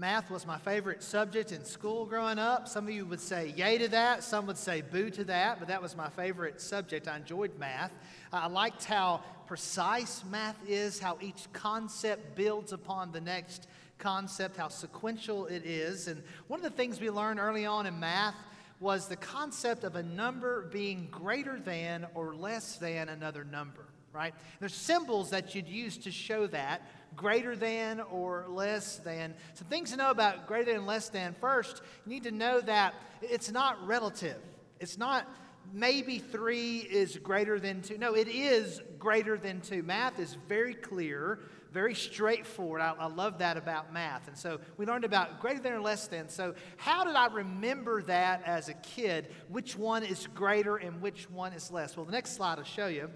Math was my favorite subject in school growing up. Some of you would say yay to that. Some would say boo to that. But that was my favorite subject. I enjoyed math. I liked how precise math is, how each concept builds upon the next concept, how sequential it is. And one of the things we learned early on in math was the concept of a number being greater than or less than another number, right? There's symbols that you'd use to show that. Greater than or less than. Some things to know about greater than and less than. First, you need to know that it's not relative. It's not maybe 3 is greater than 2. No, it is greater than 2. Math is very clear, very straightforward. I love that about math. And so we learned about greater than or less than. So how did I remember that as a kid? Which one is greater and which one is less? Well, the next slide will show you.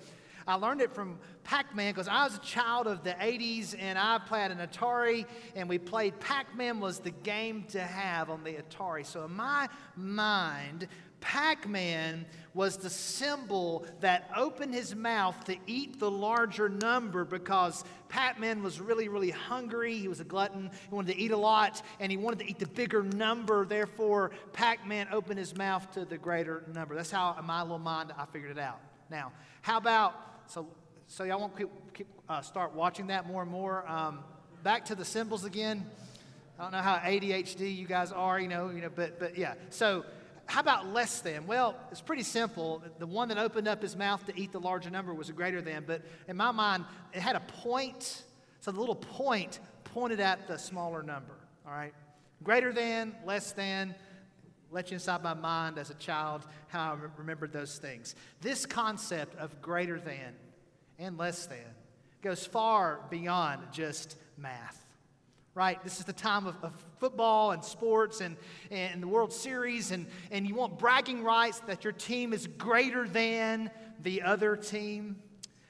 I learned it from Pac-Man because I was a child of the 80s and I played an Atari and we played Pac-Man was the game to have on the Atari. So in my mind, Pac-Man was the symbol that opened his mouth to eat the larger number because Pac-Man was really, really hungry. He was a glutton. He wanted to eat a lot, and he wanted to eat the bigger number. Therefore, Pac-Man opened his mouth to the greater number. That's how, in my little mind, I figured it out. Now, how about... So y'all won't start watching that more and more. Back to the symbols again. I don't know how ADHD you guys are, but yeah. So how about less than? Well, it's pretty simple. The one that opened up his mouth to eat the larger number was a greater than, but in my mind, it had a point. So the little point pointed at the smaller number, all right? Greater than, less than. Let you inside my mind as a child how I remembered those things. This concept of greater than and less than goes far beyond just math, right? This is the time of football and sports and the World Series, and you want bragging rights that your team is greater than the other team.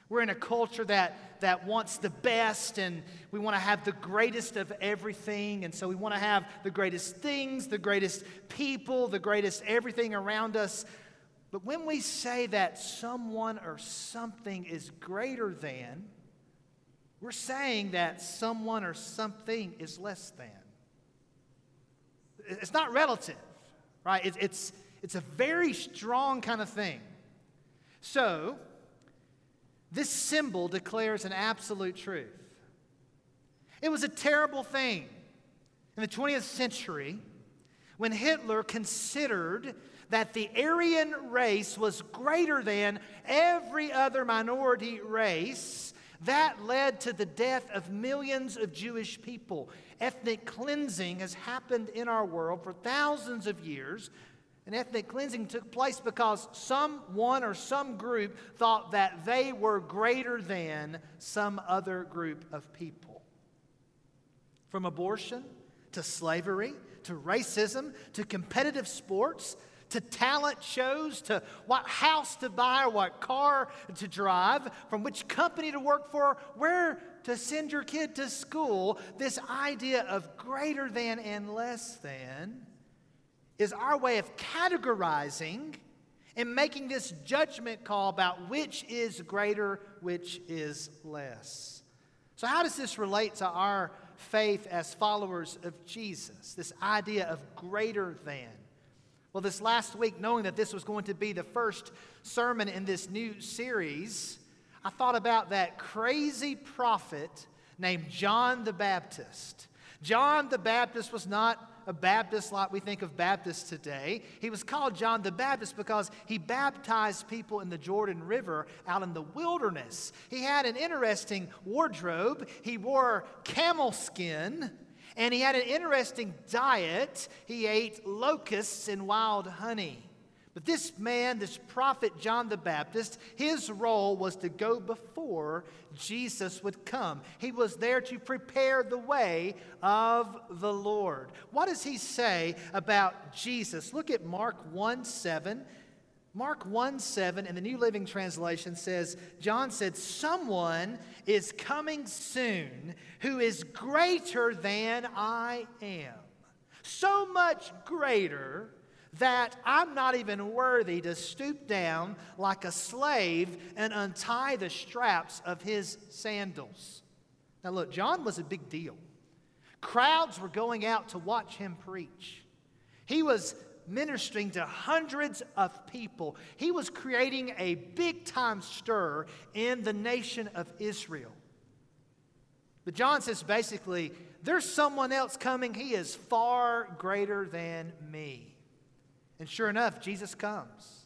We're in a culture that wants the best, and we want to have the greatest of everything. And so we want to have the greatest things, the greatest people, the greatest everything around us. But when we say that someone or something is greater than, we're saying that someone or something is less than. It's not relative, right? It's a very strong kind of thing. So... this symbol declares an absolute truth. It was a terrible thing in the 20th century when Hitler considered that the Aryan race was greater than every other minority race. That led to the death of millions of Jewish people. Ethnic cleansing has happened in our world for thousands of years. And ethnic cleansing took place because someone or some group thought that they were greater than some other group of people. From abortion to slavery to racism to competitive sports to talent shows to what house to buy or what car to drive, from which company to work for, where to send your kid to school, this idea of greater than and less than is our way of categorizing and making this judgment call about which is greater, which is less. So how does this relate to our faith as followers of Jesus, this idea of greater than? Well, this last week, knowing that this was going to be the first sermon in this new series, I thought about that crazy prophet named John the Baptist. John the Baptist was not a Baptist like we think of Baptists today. He was called John the Baptist because he baptized people in the Jordan River out in the wilderness. He had an interesting wardrobe. He wore camel skin, and he had an interesting diet. He ate locusts and wild honey. But this man, this prophet John the Baptist, his role was to go before Jesus would come. He was there to prepare the way of the Lord. What does he say about Jesus? Look at Mark 1:7. Mark 1:7 in the New Living Translation says, John said, "Someone is coming soon who is greater than I am. So much greater that I'm not even worthy to stoop down like a slave and untie the straps of his sandals." Now look, John was a big deal. Crowds were going out to watch him preach. He was ministering to hundreds of people. He was creating a big-time stir in the nation of Israel. But John says basically, there's someone else coming. He is far greater than me. And sure enough, Jesus comes.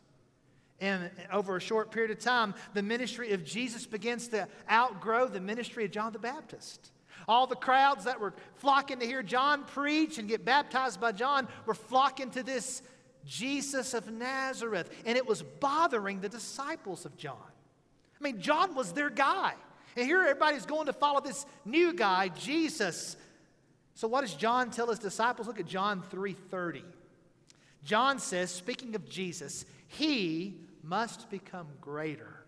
And over a short period of time, the ministry of Jesus begins to outgrow the ministry of John the Baptist. All the crowds that were flocking to hear John preach and get baptized by John were flocking to this Jesus of Nazareth. And it was bothering the disciples of John. I mean, John was their guy. And here everybody's going to follow this new guy, Jesus. So what does John tell his disciples? Look at John 3:30. John says, speaking of Jesus, he must become greater.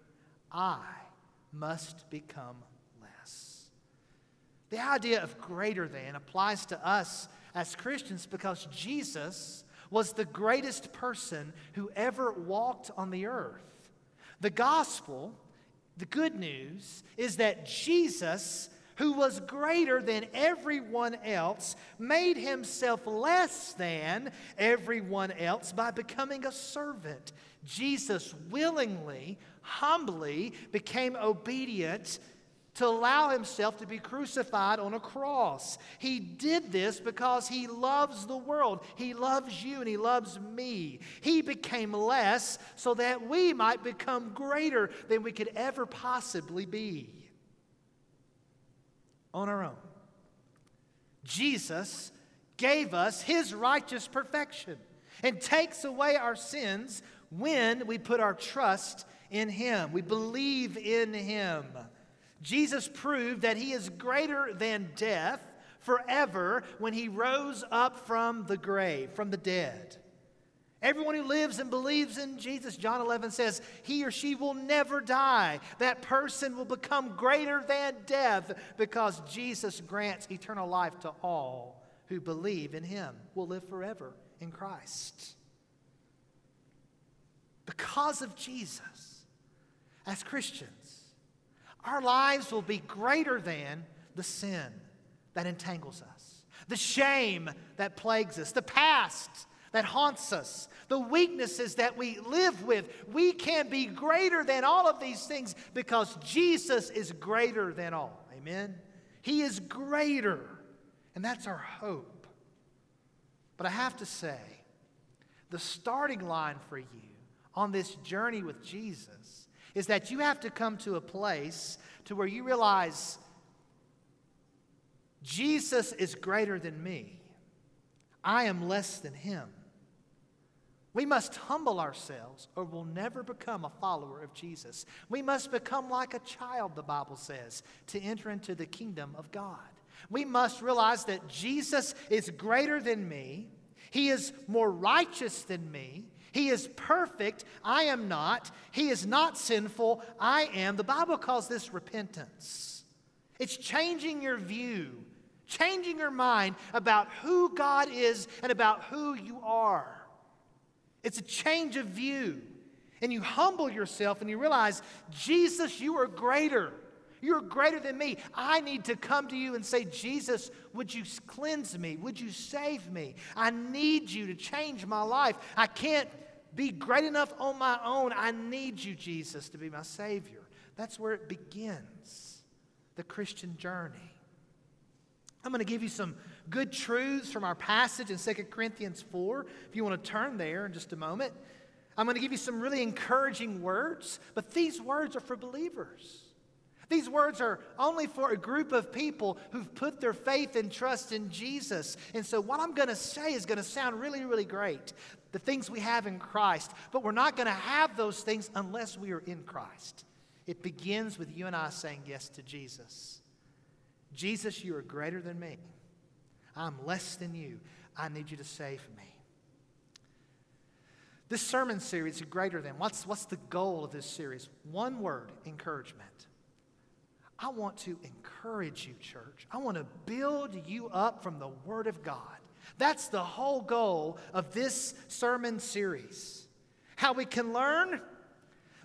I must become less. The idea of greater than applies to us as Christians because Jesus was the greatest person who ever walked on the earth. The gospel, the good news, is that Jesus, who was greater than everyone else, made himself less than everyone else by becoming a servant. Jesus willingly, humbly became obedient to allow himself to be crucified on a cross. He did this because he loves the world. He loves you and he loves me. He became less so that we might become greater than we could ever possibly be on our own. Jesus gave us his righteous perfection and takes away our sins when we put our trust in him. We believe in him. Jesus proved that he is greater than death forever when he rose up from the grave, from the dead. Everyone who lives and believes in Jesus, John 11 says, he or she will never die. That person will become greater than death because Jesus grants eternal life to all who believe in him. We'll live forever in Christ. Because of Jesus, as Christians, our lives will be greater than the sin that entangles us, the shame that plagues us, the past that haunts us, the weaknesses that we live with. We can be greater than all of these things because Jesus is greater than all. Amen? He is greater, and that's our hope. But I have to say, the starting line for you on this journey with Jesus is that you have to come to a place to where you realize Jesus is greater than me. I am less than him. We must humble ourselves or we'll never become a follower of Jesus. We must become like a child, the Bible says, to enter into the kingdom of God. We must realize that Jesus is greater than me. He is more righteous than me. He is perfect. I am not. He is not sinful. I am. The Bible calls this repentance. It's changing your view, changing your mind about who God is and about who you are. It's a change of view. And you humble yourself and you realize, Jesus, you are greater. You're greater than me. I need to come to you and say, Jesus, would you cleanse me? Would you save me? I need you to change my life. I can't be great enough on my own. I need you, Jesus, to be my Savior. That's where it begins, the Christian journey. I'm going to give you some good truths from our passage in 2 Corinthians 4. If you want to turn there in just a moment. I'm going to give you some really encouraging words, but these words are for believers. These words are only for a group of people who've put their faith and trust in Jesus. And so what I'm going to say is going to sound really, really great. The things we have in Christ. But we're not going to have those things unless we are in Christ. It begins with you and I saying yes to Jesus. Jesus, you are greater than me. I'm less than you. I need you to save me. This sermon series is greater than. What's the goal of this series? One word, encouragement. I want to encourage you, church. I want to build you up from the Word of God. That's the whole goal of this sermon series. How we can learn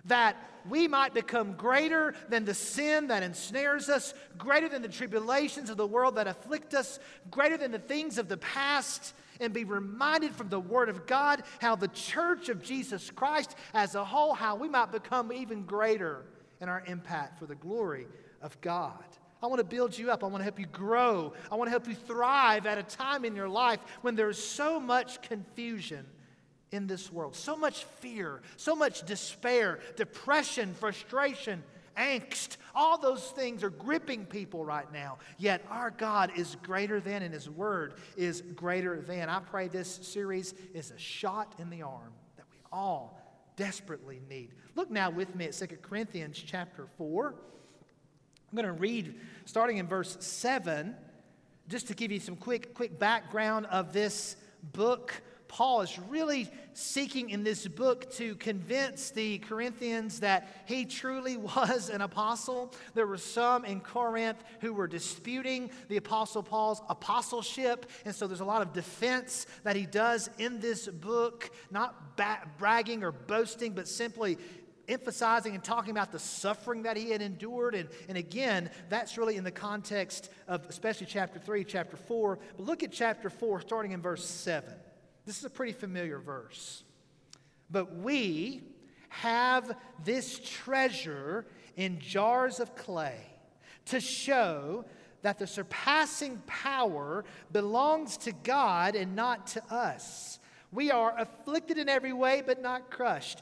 that we might become greater than the sin that ensnares us, greater than the tribulations of the world that afflict us, greater than the things of the past, and be reminded from the Word of God how the church of Jesus Christ as a whole, how we might become even greater in our impact for the glory of God. I want to build you up. I want to help you grow. I want to help you thrive at a time in your life when there's so much confusion in this world, so much fear, so much despair, depression, frustration, angst. All those things are gripping people right now. Yet our God is greater than, and His Word is greater than. I pray this series is a shot in the arm that we all desperately need. Look now with me at 2 Corinthians chapter 4. I'm going to read starting in verse 7 just to give you some quick background of this book. Paul is really seeking in this book to convince the Corinthians that he truly was an apostle. There were some in Corinth who were disputing the Apostle Paul's apostleship, and so there's a lot of defense that he does in this book, not bragging or boasting, but simply emphasizing and talking about the suffering that he had endured. And again, that's really in the context of especially chapter 3, chapter 4. But look at chapter 4, starting in verse 7. This is a pretty familiar verse. But we have this treasure in jars of clay to show that the surpassing power belongs to God and not to us. We are afflicted in every way, but not crushed.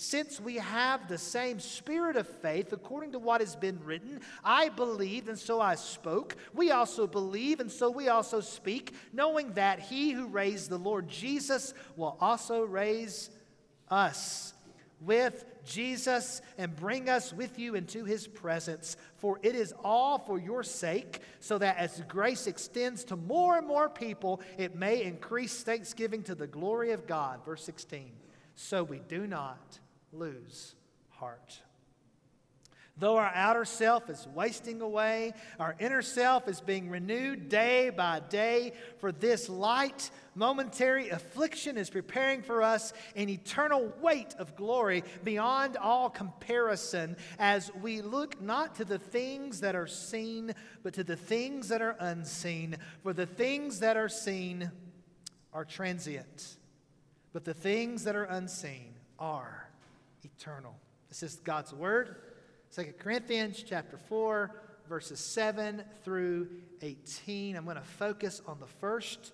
Since we have the same spirit of faith, according to what has been written, I believed, and so I spoke. We also believe, and so we also speak, knowing that He who raised the Lord Jesus will also raise us with Jesus and bring us with you into His presence. For it is all for your sake, so that as grace extends to more and more people, it may increase thanksgiving to the glory of God. Verse 16. So we do not lose heart. Though our outer self is wasting away, our inner self is being renewed day by day. For this light, momentary affliction is preparing for us an eternal weight of glory beyond all comparison, as we look not to the things that are seen, but to the things that are unseen. For the things that are seen are transient, but the things that are unseen are eternal. This is God's Word. 2 Corinthians chapter 4, verses 7 through 18. I'm going to focus on the first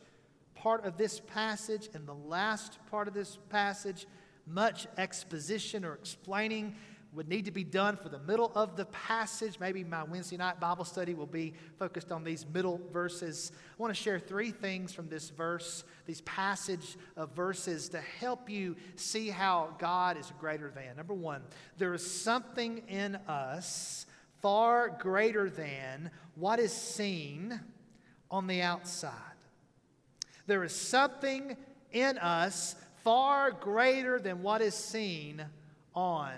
part of this passage and the last part of this passage. Much exposition or explaining would need to be done for the middle of the passage. Maybe my Wednesday night Bible study will be focused on these middle verses. I want to share three things from this verse, these passage of verses, to help you see how God is greater than. Number one, there is something in us far greater than what is seen on the outside. There is something in us far greater than what is seen on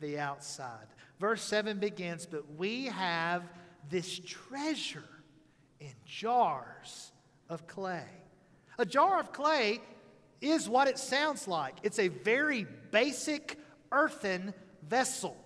the outside. Verse 7 begins, but we have this treasure in jars of clay. A jar of clay is what it sounds like. It's a very basic earthen vessel.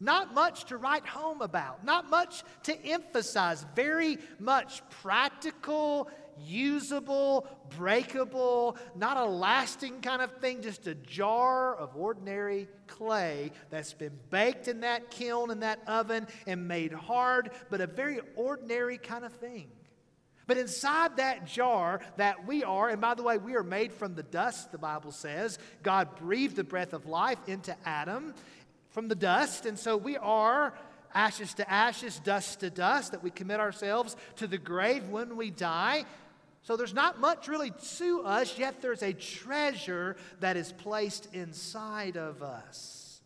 Not much to write home about. Not much to emphasize. Very much practical, usable, breakable, not a lasting kind of thing, just a jar of ordinary clay that's been baked in that kiln, in that oven, and made hard, but a very ordinary kind of thing. But inside that jar that we are, and by the way, we are made from the dust, the Bible says. God breathed the breath of life into Adam from the dust, and so we are ashes to ashes, dust to dust, that we commit ourselves to the grave when we die. So there's not much really to us, yet there's a treasure that is placed inside of us.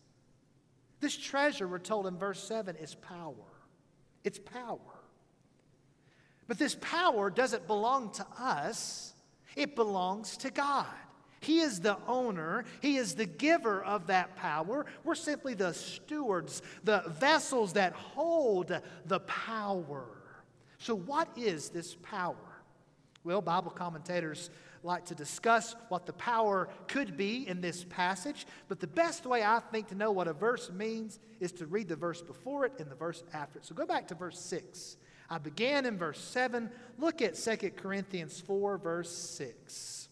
This treasure, we're told in verse 7, is power. It's power. But this power doesn't belong to us. It belongs to God. He is the owner. He is the giver of that power. We're simply the stewards, the vessels that hold the power. So what is this power? Well, Bible commentators like to discuss what the power could be in this passage, but the best way I think to know what a verse means is to read the verse before it and the verse after it. So go back to verse 6. I began in verse 7. Look at 2 Corinthians 4, verse 6.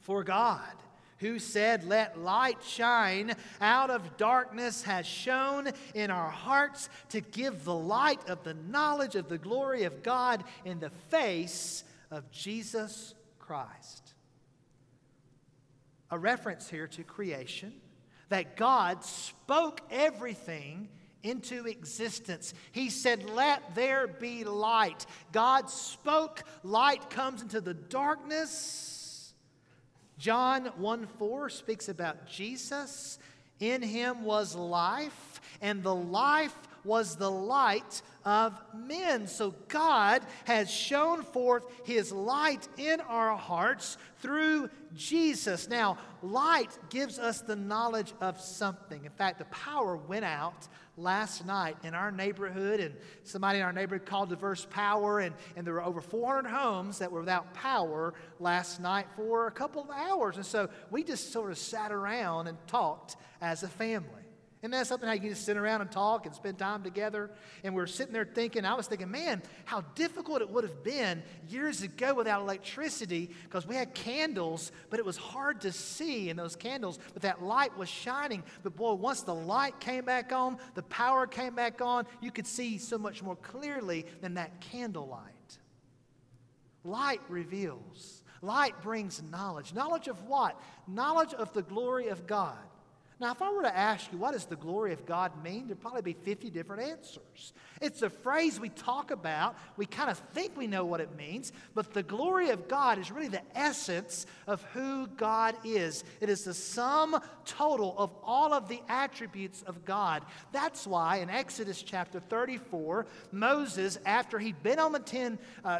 For God, who said, "Let light shine out of darkness," has shone in our hearts to give the light of the knowledge of the glory of God in the face of Jesus Christ. A reference here to creation, that God spoke everything into existence. He said, "Let there be light." God spoke, light comes into the darkness. John 1:4 speaks about Jesus. In him was life, and the life was the light of men. So God has shown forth his light in our hearts through Jesus. Now, light gives us the knowledge of something. In fact, the power went out last night in our neighborhood, and somebody in our neighborhood called diverse power, and there were over 400 homes that were without power last night for a couple of hours. And so we just sort of sat around and talked as a family. And that's something how you can just sit around and talk and spend time together. And we're sitting there thinking, I was thinking, man, how difficult it would have been years ago without electricity, because we had candles, but it was hard to see in those candles. But that light was shining. But boy, once the light came back on, the power came back on, you could see so much more clearly than that candlelight. Light reveals. Light brings knowledge. Knowledge of what? Knowledge of the glory of God. Now, if I were to ask you, what does the glory of God mean? There'd probably be 50 different answers. It's a phrase we talk about. We kind of think we know what it means, but the glory of God is really the essence of who God is. It is the sum total of all of the attributes of God. That's why in Exodus chapter 34, Moses, after he'd been on the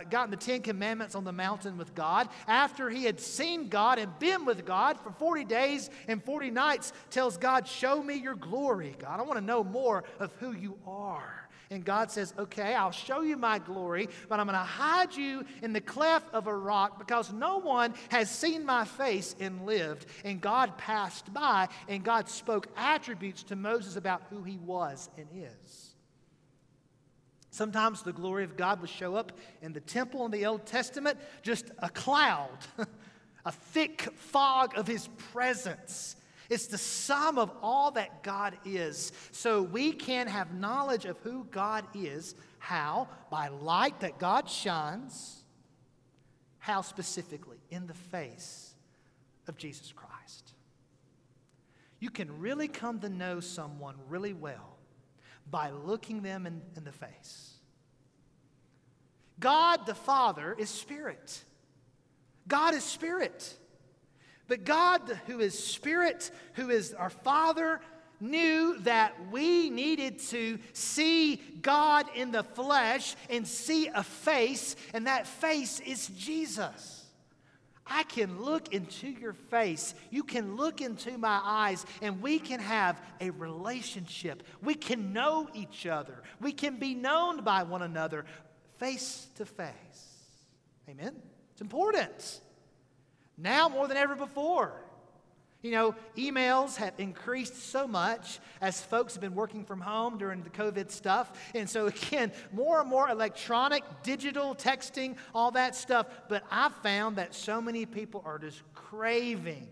gotten the 10 commandments on the mountain with God, after he had seen God and been with God for 40 days and 40 nights, tells God, show me your glory, God. I want to know more of who you are. And God says, okay, I'll show you my glory, but I'm going to hide you in the cleft of a rock because no one has seen my face and lived. And God passed by, and God spoke attributes to Moses about who he was and is. Sometimes the glory of God would show up in the temple in the Old Testament, just a cloud, a thick fog of his presence. It's the sum of all that God is. So we can have knowledge of who God is. How? By light that God shines. How specifically? In the face of Jesus Christ. You can really come to know someone really well by looking them in the face. God the Father is spirit. God is spirit. But God, who is spirit, who is our Father, knew that we needed to see God in the flesh and see a face, and that face is Jesus. I can look into your face. You can look into my eyes, and we can have a relationship. We can know each other. We can be known by one another face to face. Amen? It's important. Now more than ever before. You know, emails have increased so much as folks have been working from home during the COVID stuff. And so again, more and more electronic, digital texting, all that stuff. But I found that so many people are just craving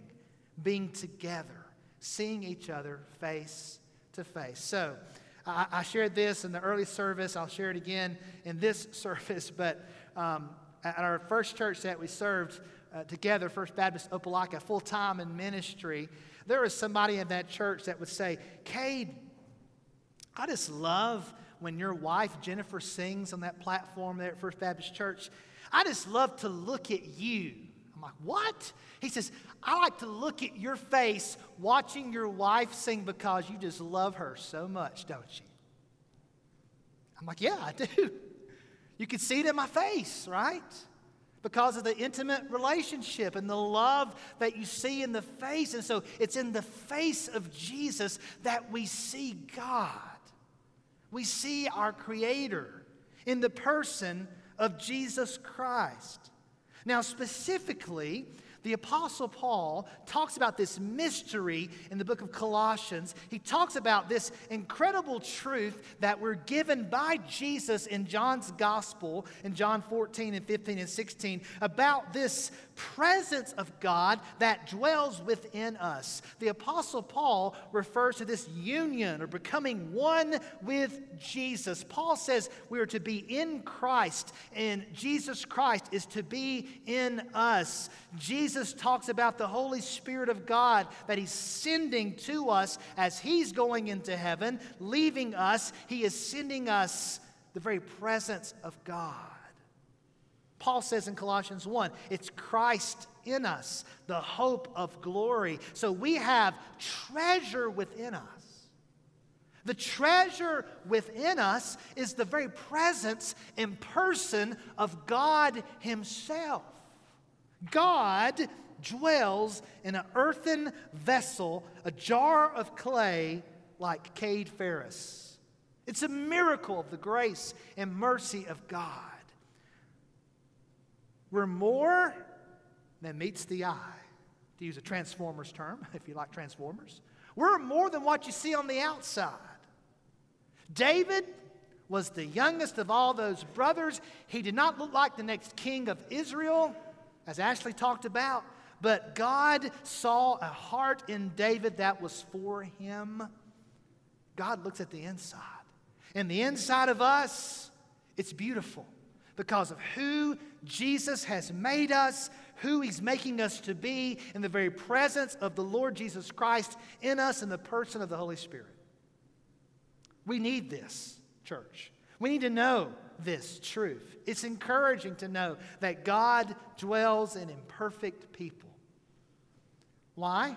being together, seeing each other face to face. So I shared this in the early service. I'll share it again in this service. But at our first church that we served, together, First Baptist Opelika, full-time in ministry, there was somebody in that church that would say, Cade, I just love when your wife Jennifer sings on that platform there at First Baptist Church. I just love to look at you. I'm I'm like, what? He says, I like to look at your face watching your wife sing because you just love her so much, don't you? I'm like, yeah, I do. You can see it in my face, right? Because of the intimate relationship and the love that you see in the face. And so it's in the face of Jesus that we see God. We see our Creator in the person of Jesus Christ. Now, specifically, the Apostle Paul talks about this mystery in the book of Colossians. He talks about this incredible truth that we're given by Jesus in John's gospel, in John 14 and 15 and 16, about this presence of God that dwells within us. The Apostle Paul refers to this union or becoming one with Jesus. Paul says we are to be in Christ, and Jesus Christ is to be in us. Jesus talks about the Holy Spirit of God that He's sending to us as He's going into heaven, leaving us. He is sending us the very presence of God. Paul says in Colossians 1, it's Christ in us, the hope of glory. So we have treasure within us. The treasure within us is the very presence and person of God Himself. God dwells in an earthen vessel, a jar of clay like Cade Ferris. It's a miracle of the grace and mercy of God. We're more than meets the eye, to use a Transformers term, if you like Transformers. We're more than what you see on the outside. David was the youngest of all those brothers. He did not look like the next king of Israel, as Ashley talked about, but God saw a heart in David that was for him. God looks at the inside. And the inside of us, it's beautiful because of who Jesus has made us, who He's making us to be, in the very presence of the Lord Jesus Christ in us in the person of the Holy Spirit. We need this, church. We need to know this truth. It's encouraging to know that God dwells in imperfect people. Why?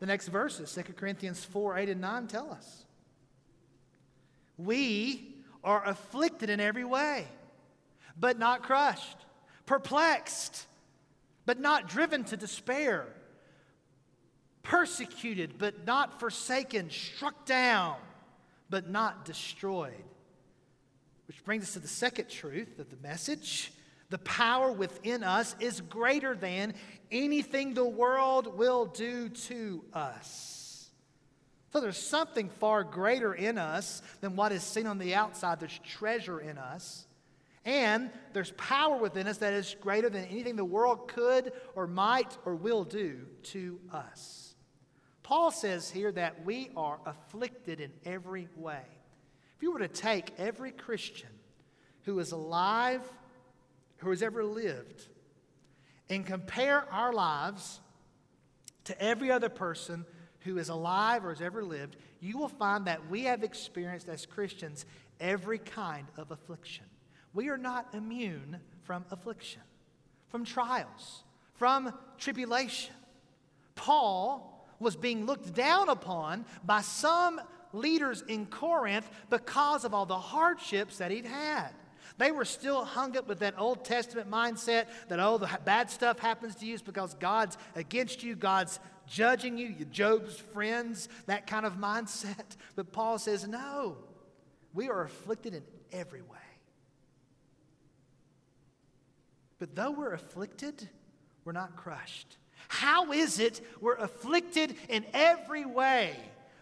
The next verses, 2 Corinthians 4, 8 and 9 tell us. We are afflicted in every way, but not crushed, perplexed, but not driven to despair, persecuted, but not forsaken, struck down, but not destroyed. Which brings us to the second truth of the message. The power within us is greater than anything the world will do to us. So there's something far greater in us than what is seen on the outside. There's treasure in us. And there's power within us that is greater than anything the world could or might or will do to us. Paul says here that we are afflicted in every way. If you were to take every Christian who is alive, who has ever lived, and compare our lives to every other person who is alive or has ever lived, you will find that we have experienced as Christians every kind of affliction. We are not immune from affliction, from trials, from tribulation. Paul was being looked down upon by some leaders in Corinth because of all the hardships that he'd had. They were still hung up with that Old Testament mindset that, oh, the bad stuff happens to you is because God's against you, God's judging you, Job's friends, that kind of mindset. But Paul says, no, we are afflicted in every way. But though we're afflicted, we're not crushed. How is it we're afflicted in every way,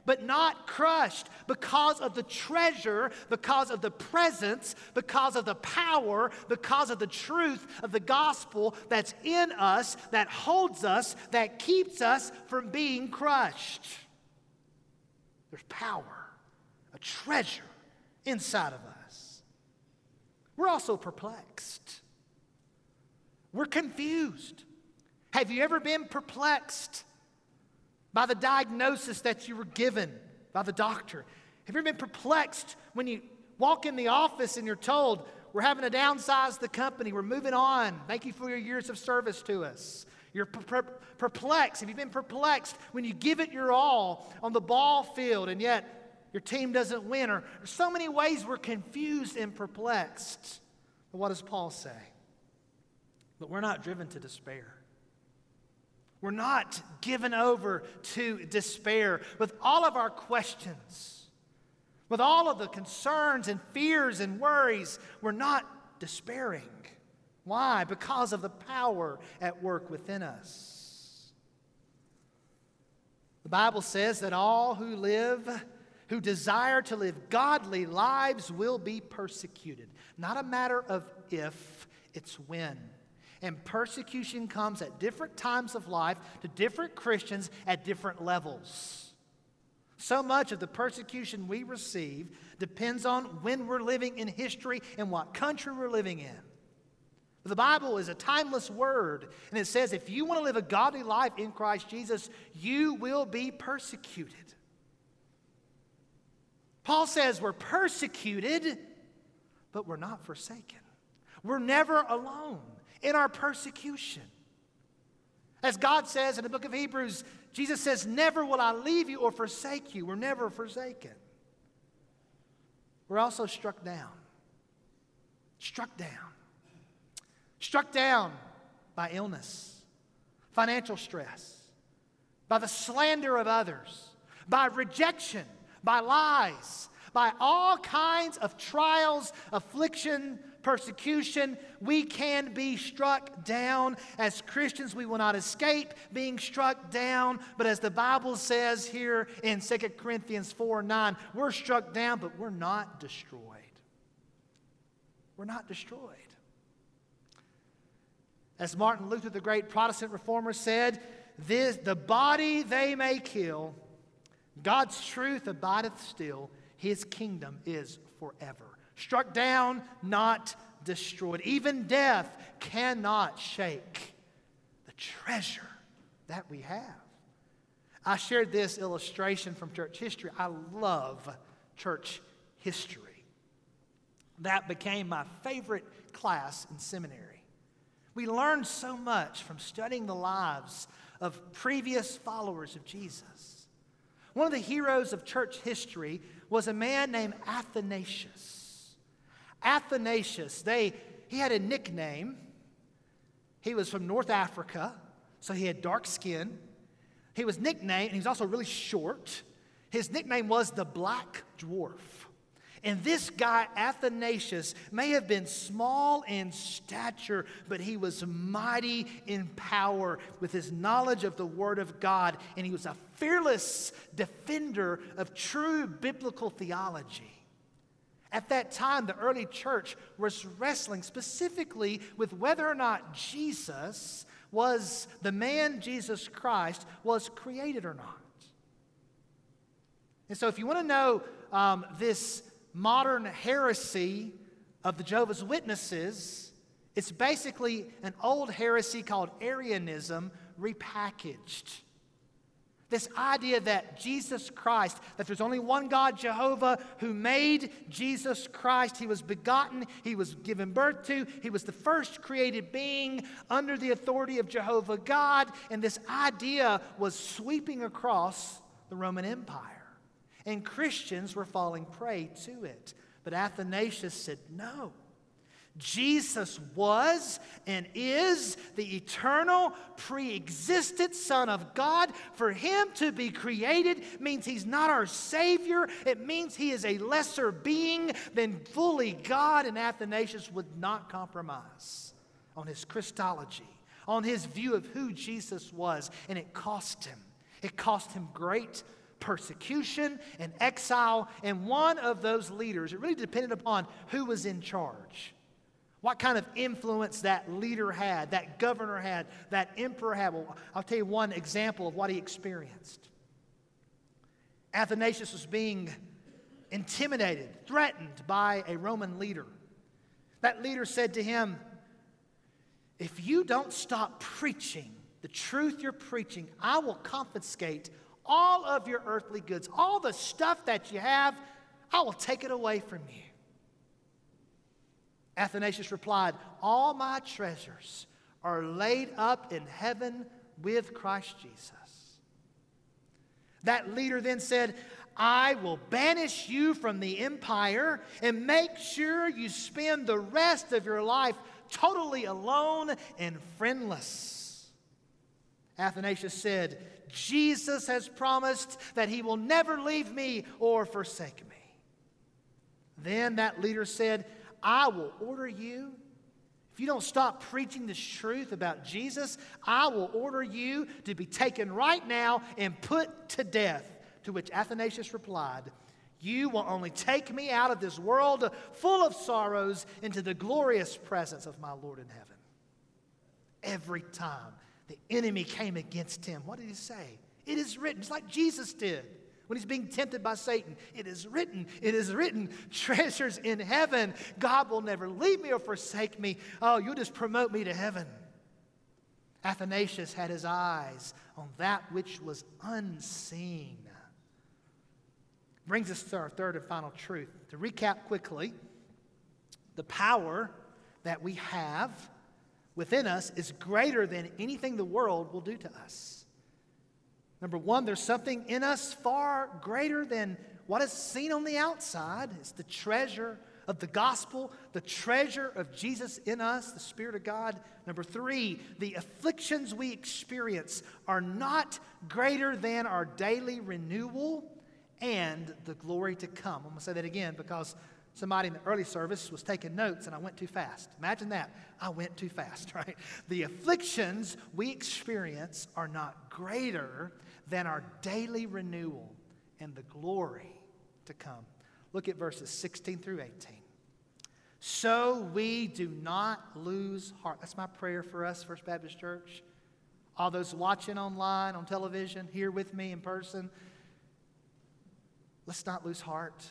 but not crushed? Because of the treasure, because of the presence, because of the power, because of the truth of the gospel that's in us, that holds us, that keeps us from being crushed. There's power, a treasure inside of us. We're also perplexed. We're confused. Have you ever been perplexed by the diagnosis that you were given by the doctor? Have you ever been perplexed when you walk in the office and you're told, we're having to downsize the company, we're moving on, thank you for your years of service to us? You're perplexed. If you've been perplexed when you give it your all on the ball field and yet your team doesn't win, or so many ways we're confused and perplexed. But what does Paul say? But we're not driven to despair. We're not given over to despair. With all of our questions, with all of the concerns and fears and worries, we're not despairing. Why? Because of the power at work within us. The Bible says that all who live, who desire to live godly lives, will be persecuted. Not a matter of if, it's when. And persecution comes at different times of life to different Christians at different levels. So much of the persecution we receive depends on when we're living in history and what country we're living in. The Bible is a timeless word, and it says if you want to live a godly life in Christ Jesus, you will be persecuted. Paul says we're persecuted, but we're not forsaken. We're never alone in our persecution. As God says in the book of Hebrews, Jesus says, never will I leave you or forsake you. We're never forsaken. We're also struck down. Struck down. Struck down by illness, financial stress, by the slander of others, by rejection, by lies, by all kinds of trials, affliction, persecution. We can be struck down. As Christians, we will not escape being struck down, but as the Bible says here in 2 Corinthians 4:9, we're struck down, but we're not destroyed. We're not destroyed. As Martin Luther, the great Protestant reformer, said, the body they may kill, God's truth abideth still, his kingdom is forever. Struck down, not destroyed. Even death cannot shake the treasure that we have. I shared this illustration from church history. I love church history. That became my favorite class in seminary. We learned so much from studying the lives of previous followers of Jesus. One of the heroes of church history was a man named Athanasius. Athanasius, he had a nickname. He was from North Africa, so he had dark skin. He was nicknamed, and he was also really short. His nickname was the Black Dwarf. And this guy, Athanasius, may have been small in stature, but he was mighty in power with his knowledge of the Word of God, and he was a fearless defender of true biblical theology. At that time, the early church was wrestling specifically with whether or not Jesus was the man Jesus Christ was created or not. And so if you want to know this modern heresy of the Jehovah's Witnesses, it's basically an old heresy called Arianism repackaged. This idea that Jesus Christ, that there's only one God, Jehovah, who made Jesus Christ. He was begotten. He was given birth to. He was the first created being under the authority of Jehovah God. And this idea was sweeping across the Roman Empire. And Christians were falling prey to it. But Athanasius said, no. Jesus was and is the eternal, pre-existent Son of God. For him to be created means he's not our Savior. It means he is a lesser being than fully God. And Athanasius would not compromise on his Christology, on his view of who Jesus was. And it cost him. It cost him great persecution and exile. And one of those leaders, it really depended upon who was in charge. What kind of influence that leader had, that governor had, that emperor had. Well, I'll tell you one example of what he experienced. Athanasius was being intimidated, threatened by a Roman leader. That leader said to him, if you don't stop preaching the truth you're preaching, I will confiscate all of your earthly goods, all the stuff that you have, I will take it away from you. Athanasius replied, all my treasures are laid up in heaven with Christ Jesus. That leader then said, I will banish you from the empire and make sure you spend the rest of your life totally alone and friendless. Athanasius said, Jesus has promised that he will never leave me or forsake me. Then that leader said, I will order you, if you don't stop preaching this truth about Jesus, I will order you to be taken right now and put to death. To which Athanasius replied, you will only take me out of this world full of sorrows into the glorious presence of my Lord in heaven. Every time the enemy came against him, what did he say? It is written, just like Jesus did when he's being tempted by Satan. It is written, treasures in heaven. God will never leave me or forsake me. Oh, you'll just promote me to heaven. Athanasius had his eyes on that which was unseen. Brings us to our third and final truth. To recap quickly, the power that we have within us is greater than anything the world will do to us. Number one, there's something in us far greater than what is seen on the outside. It's the treasure of the gospel, the treasure of Jesus in us, the Spirit of God. Number three, the afflictions we experience are not greater than our daily renewal and the glory to come. I'm going to say that again because somebody in the early service was taking notes and I went too fast. Imagine that. I went too fast, right? The afflictions we experience are not greater than our daily renewal and the glory to come. Look at verses 16 through 18. So we do not lose heart. That's my prayer for us, First Baptist Church. All those watching online, on television, here with me in person, let's not lose heart.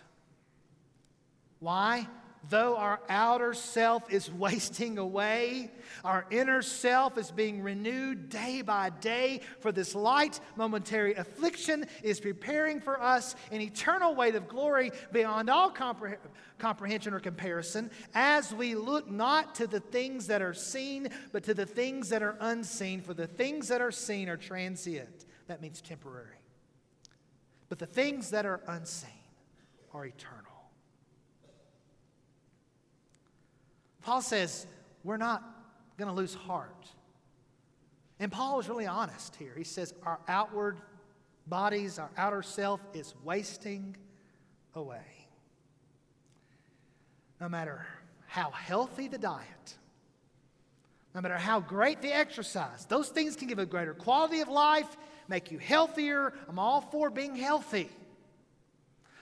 Why? Though our outer self is wasting away, our inner self is being renewed day by day, for this light momentary affliction is preparing for us an eternal weight of glory beyond all comprehension or comparison, as we look not to the things that are seen, but to the things that are unseen, for the things that are seen are transient. That means temporary. But the things that are unseen are eternal. Paul says we're not going to lose heart. And Paul is really honest here. He says our outward bodies, our outer self is wasting away. No matter how healthy the diet, no matter how great the exercise, those things can give a greater quality of life, make you healthier. I'm all for being healthy.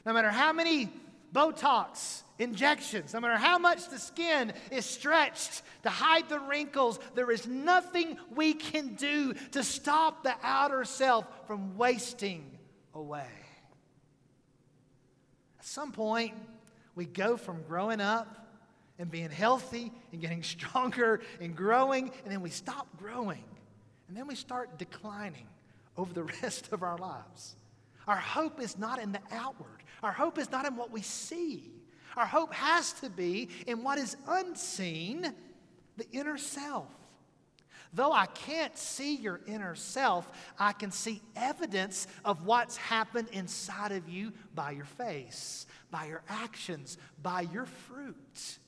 No matter how many Botox injections, no matter how much the skin is stretched to hide the wrinkles, there is nothing we can do to stop the outer self from wasting away. At some point, we go from growing up and being healthy and getting stronger and growing, and then we stop growing, and then we start declining over the rest of our lives. Our hope is not in the outward. Our hope is not in what we see. Our hope has to be in what is unseen, the inner self. Though I can't see your inner self, I can see evidence of what's happened inside of you by your face, by your actions, by your fruit.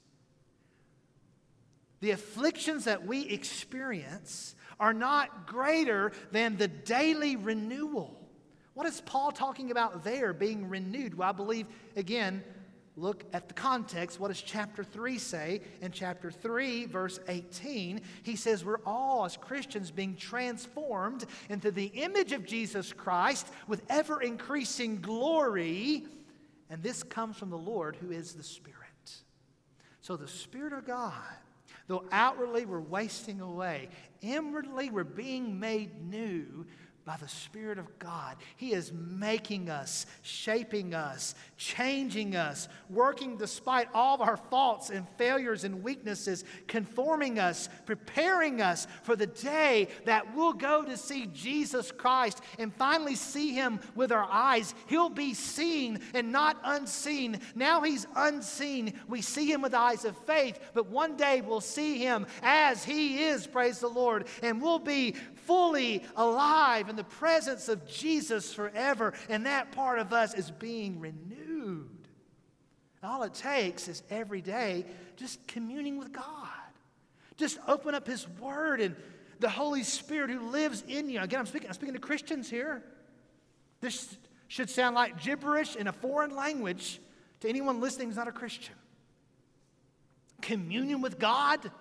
The afflictions that we experience are not greater than the daily renewal. What is Paul talking about there, being renewed? Well, I believe, again, look at the context. What does chapter 3 say? In chapter 3, verse 18, he says we're all, as Christians, being transformed into the image of Jesus Christ with ever-increasing glory. And this comes from the Lord, who is the Spirit. So the Spirit of God, though outwardly we're wasting away, inwardly we're being made new by the Spirit of God. He is making us, shaping us, changing us, working despite all of our faults and failures and weaknesses, conforming us, preparing us for the day that we'll go to see Jesus Christ and finally see Him with our eyes. He'll be seen and not unseen. Now He's unseen. We see Him with eyes of faith, but one day we'll see Him as He is, praise the Lord, and we'll be fully alive in the presence of Jesus forever, and that part of us is being renewed. All it takes is every day just communing with God. Just open up His Word and the Holy Spirit who lives in you. Again, I'm speaking to Christians here. This should sound like gibberish in a foreign language to anyone listening who's not a Christian. Communion with God,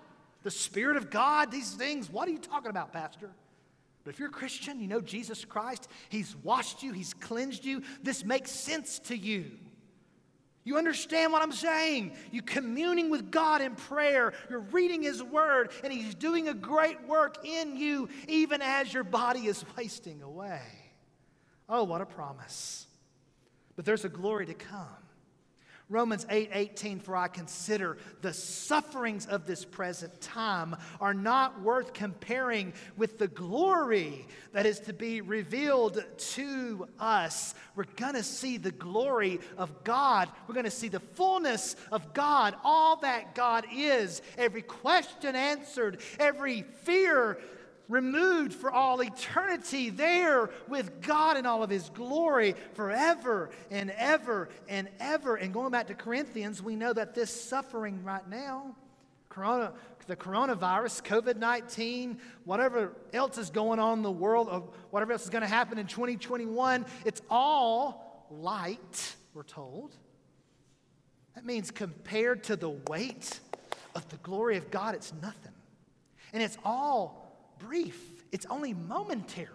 the Spirit of God, these things. What are you talking about, Pastor? But if you're a Christian, you know Jesus Christ. He's washed you. He's cleansed you. This makes sense to you. You understand what I'm saying. You're communing with God in prayer. You're reading His Word, and He's doing a great work in you even as your body is wasting away. Oh, what a promise. But there's a glory to come. Romans 8:18, for I consider the sufferings of this present time are not worth comparing with the glory that is to be revealed to us. We're going to see the glory of God. We're going to see the fullness of God, all that God is, every question answered, every fear removed for all eternity, there with God in all of His glory forever and ever and ever. And going back to Corinthians, we know that this suffering right now, the coronavirus, COVID-19, whatever else is going on in the world, or whatever else is going to happen in 2021, it's all light, we're told. That means compared to the weight of the glory of God, it's nothing. And it's all brief. It's only momentary.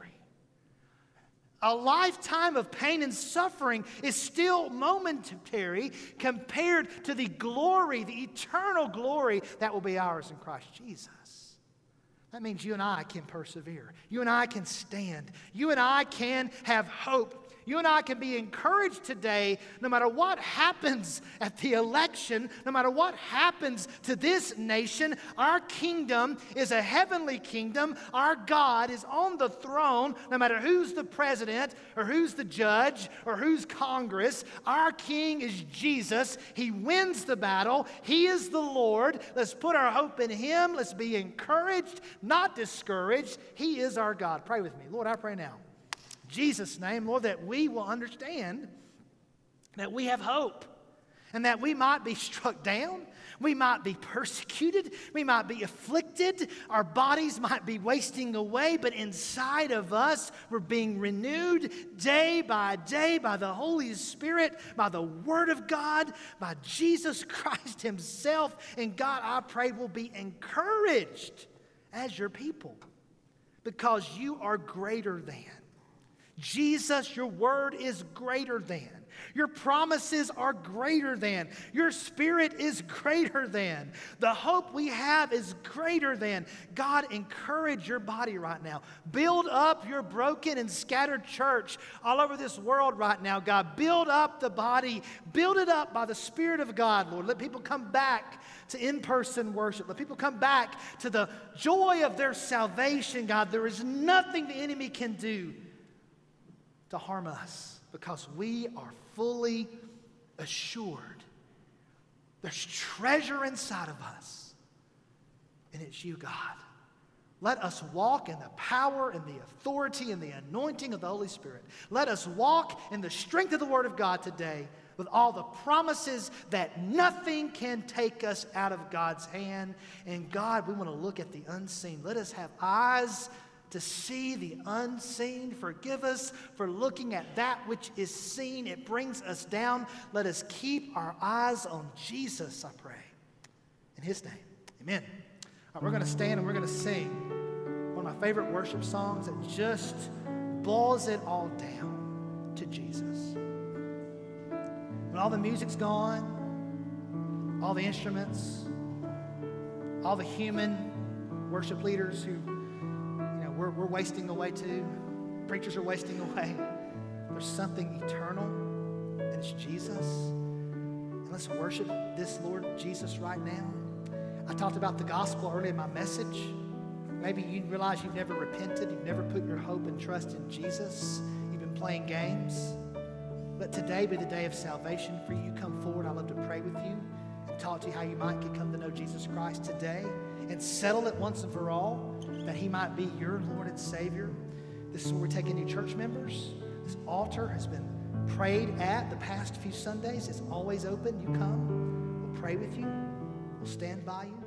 A lifetime of pain and suffering is still momentary compared to the glory, the eternal glory that will be ours in Christ Jesus. That means you and I can persevere. You and I can stand. You and I can have hope. You and I can be encouraged today, no matter what happens at the election, no matter what happens to this nation. Our kingdom is a heavenly kingdom. Our God is on the throne, no matter who's the president or who's the judge or who's Congress. Our King is Jesus. He wins the battle. He is the Lord. Let's put our hope in Him. Let's be encouraged, not discouraged. He is our God. Pray with me. Lord, I pray now, Jesus' name, Lord, that we will understand that we have hope and that we might be struck down, we might be persecuted, we might be afflicted, our bodies might be wasting away, but inside of us we're being renewed day by the Holy Spirit, by the Word of God, by Jesus Christ Himself. And God, I pray we'll be encouraged as your people because you are greater than. Jesus, your word is greater than. Your promises are greater than. Your Spirit is greater than. The hope we have is greater than. God, encourage your body right now. Build up your broken and scattered church all over this world right now, God. Build up the body. Build it up by the Spirit of God, Lord. Let people come back to in-person worship. Let people come back to the joy of their salvation, God. There is nothing the enemy can do to harm us because we are fully assured there's treasure inside of us, and it's you, God. Let us walk in the power and the authority and the anointing of the Holy Spirit. Let us walk in the strength of the Word of God today with all the promises that nothing can take us out of God's hand. And God, we want to look at the unseen. Let us have eyes to see the unseen. Forgive us for looking at that which is seen. It brings us down. Let us keep our eyes on Jesus, I pray. In His name, amen. All right, we're going to stand and we're going to sing one of my favorite worship songs that just boils it all down to Jesus. When all the music's gone, all the instruments, all the human worship leaders who we're wasting away too. preachers are wasting away. There's something eternal, and it's Jesus. And let's worship this Lord Jesus right now. I talked about the gospel earlier in my message. Maybe you realize you've never repented. You've never put your hope and trust in Jesus. You've been playing games. Let today be the day of salvation for you. Come forward. I'd love to pray with you and talk to you how you might come to know Jesus Christ today and settle it once and for all that he might be your Lord and Savior. This is where we're taking new church members. This altar has been prayed at the past few Sundays. It's always open. You come. We'll pray with you. We'll stand by you.